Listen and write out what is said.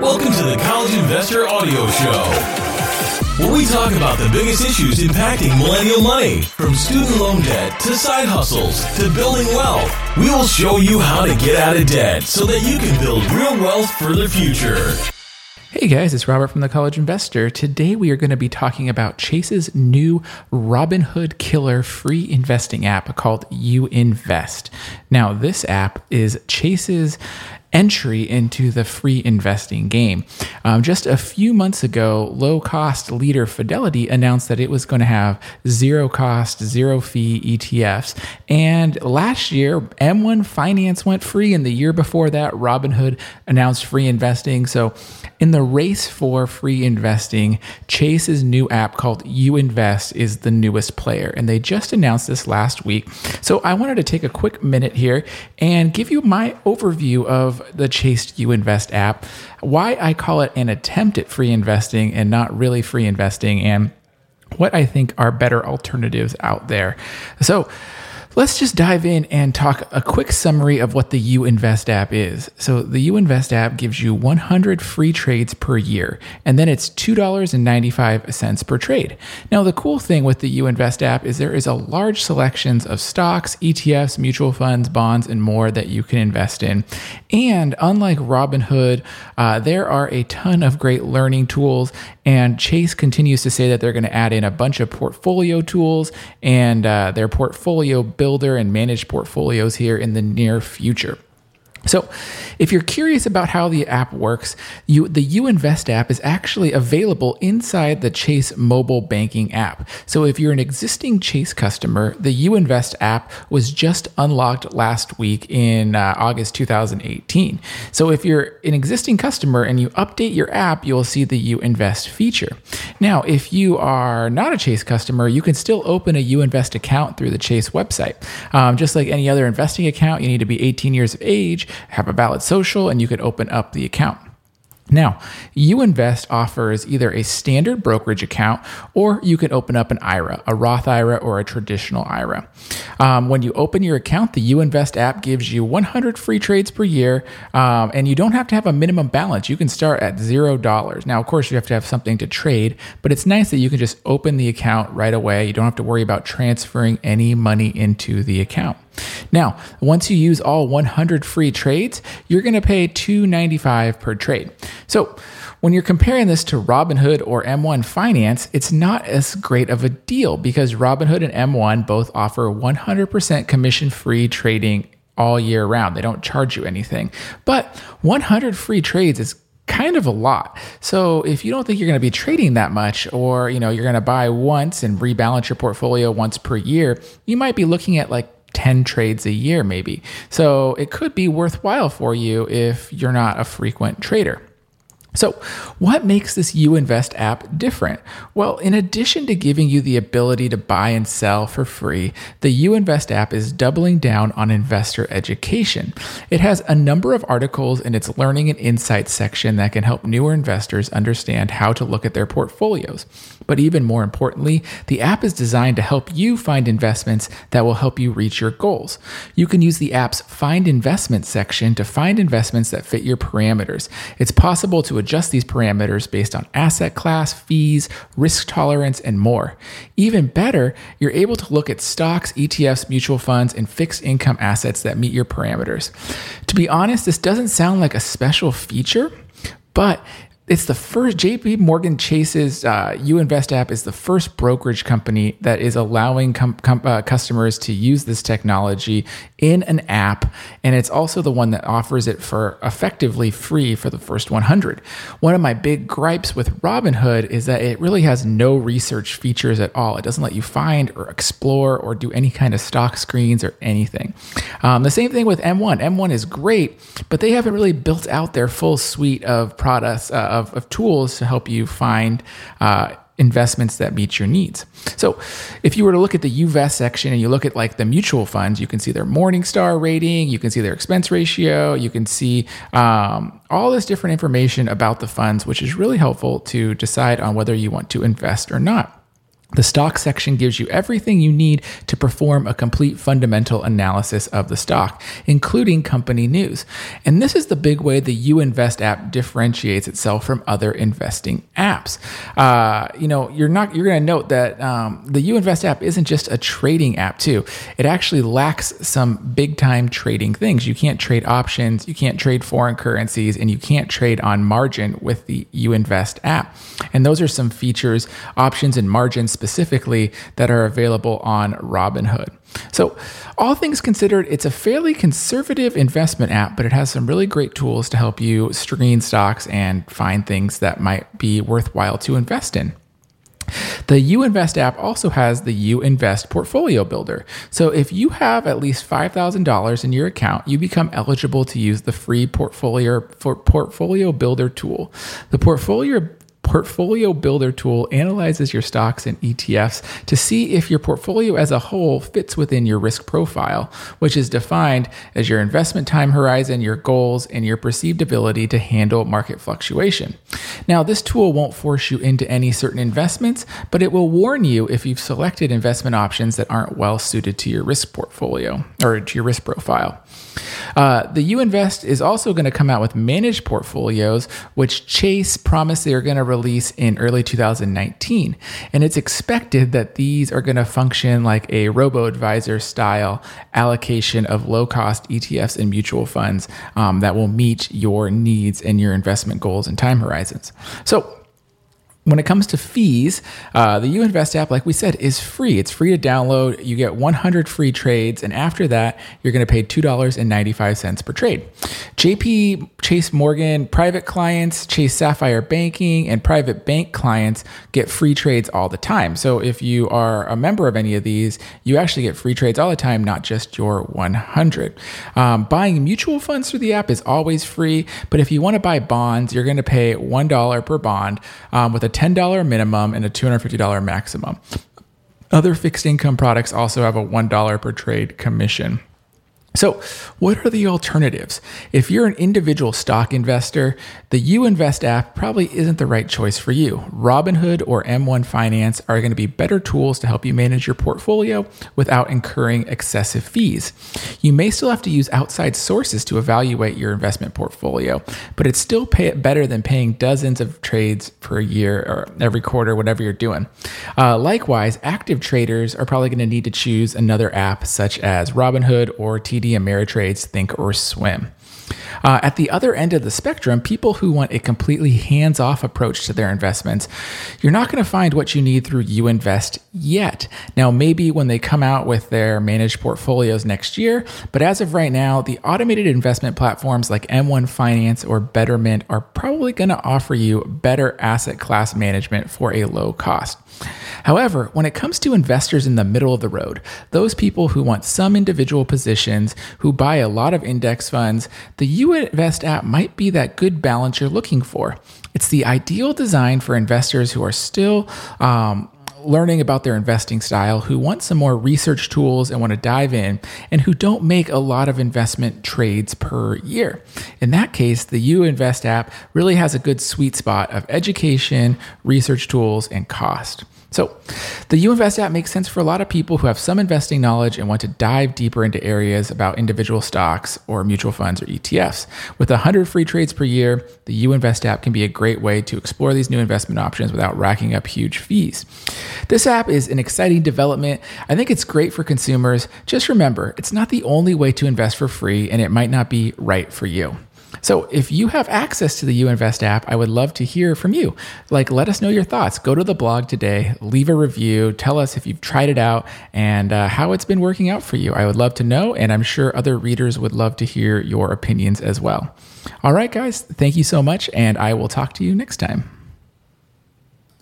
Welcome to the College Investor Audio Show, where we talk about the biggest issues impacting millennial money, from student loan debt to side hustles to building wealth. We will show you how to get out of debt so that you can build real wealth for the future. Hey guys, it's Robert from The College Investor. Today we are going to be talking about Chase's new Robinhood killer free investing app called You Invest. Now, this app is Chase's entry into the free investing game. Just a few months ago, low-cost leader Fidelity announced that it was going to have zero-cost, zero-fee ETFs. And last year, M1 Finance went free, and the year before that, Robinhood announced free investing. So in the race for free investing, Chase's new app called You Invest is the newest player, and they just announced this last week. So I wanted to take a quick minute here and give you my overview of the Chase You Invest app, why I call it an attempt at free investing and not really free investing, and what I think are better alternatives out there. So let's just dive in and talk a quick summary of what the You Invest app is. So the You Invest app gives you 100 free trades per year, and then it's $2.95 per trade. Now, the cool thing with the You Invest app is there is a large selection of stocks, ETFs, mutual funds, bonds, and more that you can invest in. And unlike Robinhood, there are a ton of great learning tools, and Chase continues to say that they're going to add in a bunch of portfolio tools and their portfolio builder and manage portfolios here in the near future. So if you're curious about how the app works, the You Invest app is actually available inside the Chase mobile banking app. So if you're an existing Chase customer, the You Invest app was just unlocked last week in August 2018. So if you're an existing customer and you update your app, you'll see the You Invest feature. Now, if you are not a Chase customer, you can still open a You Invest account through the Chase website. Just like any other investing account, you need to be 18 years of age, have a valid social, and you can open up the account. Now, You Invest offers either a standard brokerage account, or you can open up an IRA, a Roth IRA or a traditional IRA. When you open your account, the You Invest app gives you 100 free trades per year, and you don't have to have a minimum balance. You can start at $0. Now, of course, you have to have something to trade, but it's nice that you can just open the account right away. You don't have to worry about transferring any money into the account. Now, once you use all 100 free trades, you're going to pay $2.95 per trade. So when you're comparing this to Robinhood or M1 Finance, it's not as great of a deal because Robinhood and M1 both offer 100% commission-free trading all year round. They don't charge you anything. But 100 free trades is kind of a lot. So if you don't think you're going to be trading that much, or you're going to buy once and rebalance your portfolio once per year, you might be looking at like 10 trades a year maybe. So it could be worthwhile for you if you're not a frequent trader. So what makes this You Invest app different? Well, in addition to giving you the ability to buy and sell for free, the You Invest app is doubling down on investor education. It has a number of articles in its learning and insights section that can help newer investors understand how to look at their portfolios. But even more importantly, the app is designed to help you find investments that will help you reach your goals. You can use the app's Find Investments section to find investments that fit your parameters. It's possible to adjust these parameters based on asset class, fees, risk tolerance, and more. Even better, you're able to look at stocks, ETFs, mutual funds, and fixed income assets that meet your parameters. To be honest, this doesn't sound like a special feature, but it's the first. JP Morgan Chase's You Invest app is the first brokerage company that is allowing customers to use this technology in an app, and it's also the one that offers it for effectively free for the first 100. One of my big gripes with Robinhood is that it really has no research features at all. It doesn't let you find or explore or do any kind of stock screens or anything. The same thing with M1. M1 is great, but they haven't really built out their full suite of products, of tools to help you find investments that meet your needs. So if you were to look at the UVest section and you look at like the mutual funds, you can see their Morningstar rating, you can see their expense ratio, you can see all this different information about the funds, which is really helpful to decide on whether you want to invest or not. The stock section gives you everything you need to perform a complete fundamental analysis of the stock, including company news. And this is the big way the You Invest app differentiates itself from other investing apps. You're going to note that the You Invest app isn't just a trading app too. It actually lacks some big time trading things. You can't trade options, you can't trade foreign currencies, and you can't trade on margin with the You Invest app. And those are some features, options, and margins specifically that are available on Robinhood. So all things considered, it's a fairly conservative investment app, but it has some really great tools to help you screen stocks and find things that might be worthwhile to invest in. The You Invest app also has the You Invest Portfolio Builder. So if you have at least $5,000 in your account, you become eligible to use the free Portfolio Builder tool. The Portfolio Builder tool analyzes your stocks and ETFs to see if your portfolio as a whole fits within your risk profile, which is defined as your investment time horizon, your goals, and your perceived ability to handle market fluctuation. Now, this tool won't force you into any certain investments, but it will warn you if you've selected investment options that aren't well suited to your risk portfolio or to your risk profile. The You Invest is also going to come out with managed portfolios, which Chase promised they are going to release in early 2019. And it's expected that these are going to function like a robo-advisor style allocation of low-cost ETFs and mutual funds that will meet your needs and your investment goals and time horizons. So when it comes to fees, the You Invest app, like we said, is free. It's free to download. You get 100 free trades. And after that, you're going to pay $2.95 per trade. JP Chase Morgan private clients, Chase Sapphire Banking, and private bank clients get free trades all the time. So if you are a member of any of these, you actually get free trades all the time, not just your 100. Buying mutual funds through the app is always free. But if you want to buy bonds, you're going to pay $1 per bond with a $10 minimum and a $250 maximum. Other fixed income products also have a $1 per trade commission. So what are the alternatives? If you're an individual stock investor, the You Invest app probably isn't the right choice for you. Robinhood or M1 Finance are going to be better tools to help you manage your portfolio without incurring excessive fees. You may still have to use outside sources to evaluate your investment portfolio, but it's still better than paying dozens of trades per year or every quarter, whatever you're doing. Likewise, active traders are probably going to need to choose another app such as Robinhood or TD Ameritrade's Think or Swim. At the other end of the spectrum, people who want a completely hands-off approach to their investments, you're not going to find what you need through You Invest yet. Now, maybe when they come out with their managed portfolios next year, but as of right now, the automated investment platforms like M1 Finance or Betterment are probably going to offer you better asset class management for a low cost. However, when it comes to investors in the middle of the road, those people who want some individual positions, who buy a lot of index funds, the You Invest app might be that good balance you're looking for. It's the ideal design for investors who are still learning about their investing style, who want some more research tools and want to dive in, and who don't make a lot of investment trades per year. In that case, the You Invest app really has a good sweet spot of education, research tools, and cost. So the You Invest app makes sense for a lot of people who have some investing knowledge and want to dive deeper into areas about individual stocks or mutual funds or ETFs. With 100 free trades per year, the You Invest app can be a great way to explore these new investment options without racking up huge fees. This app is an exciting development. I think it's great for consumers. Just remember, it's not the only way to invest for free, and it might not be right for you. So if you have access to the You Invest app, I would love to hear from you. Let us know your thoughts. Go to the blog today, leave a review, tell us if you've tried it out and how it's been working out for you. I would love to know, and I'm sure other readers would love to hear your opinions as well. All right, guys, thank you so much, and I will talk to you next time.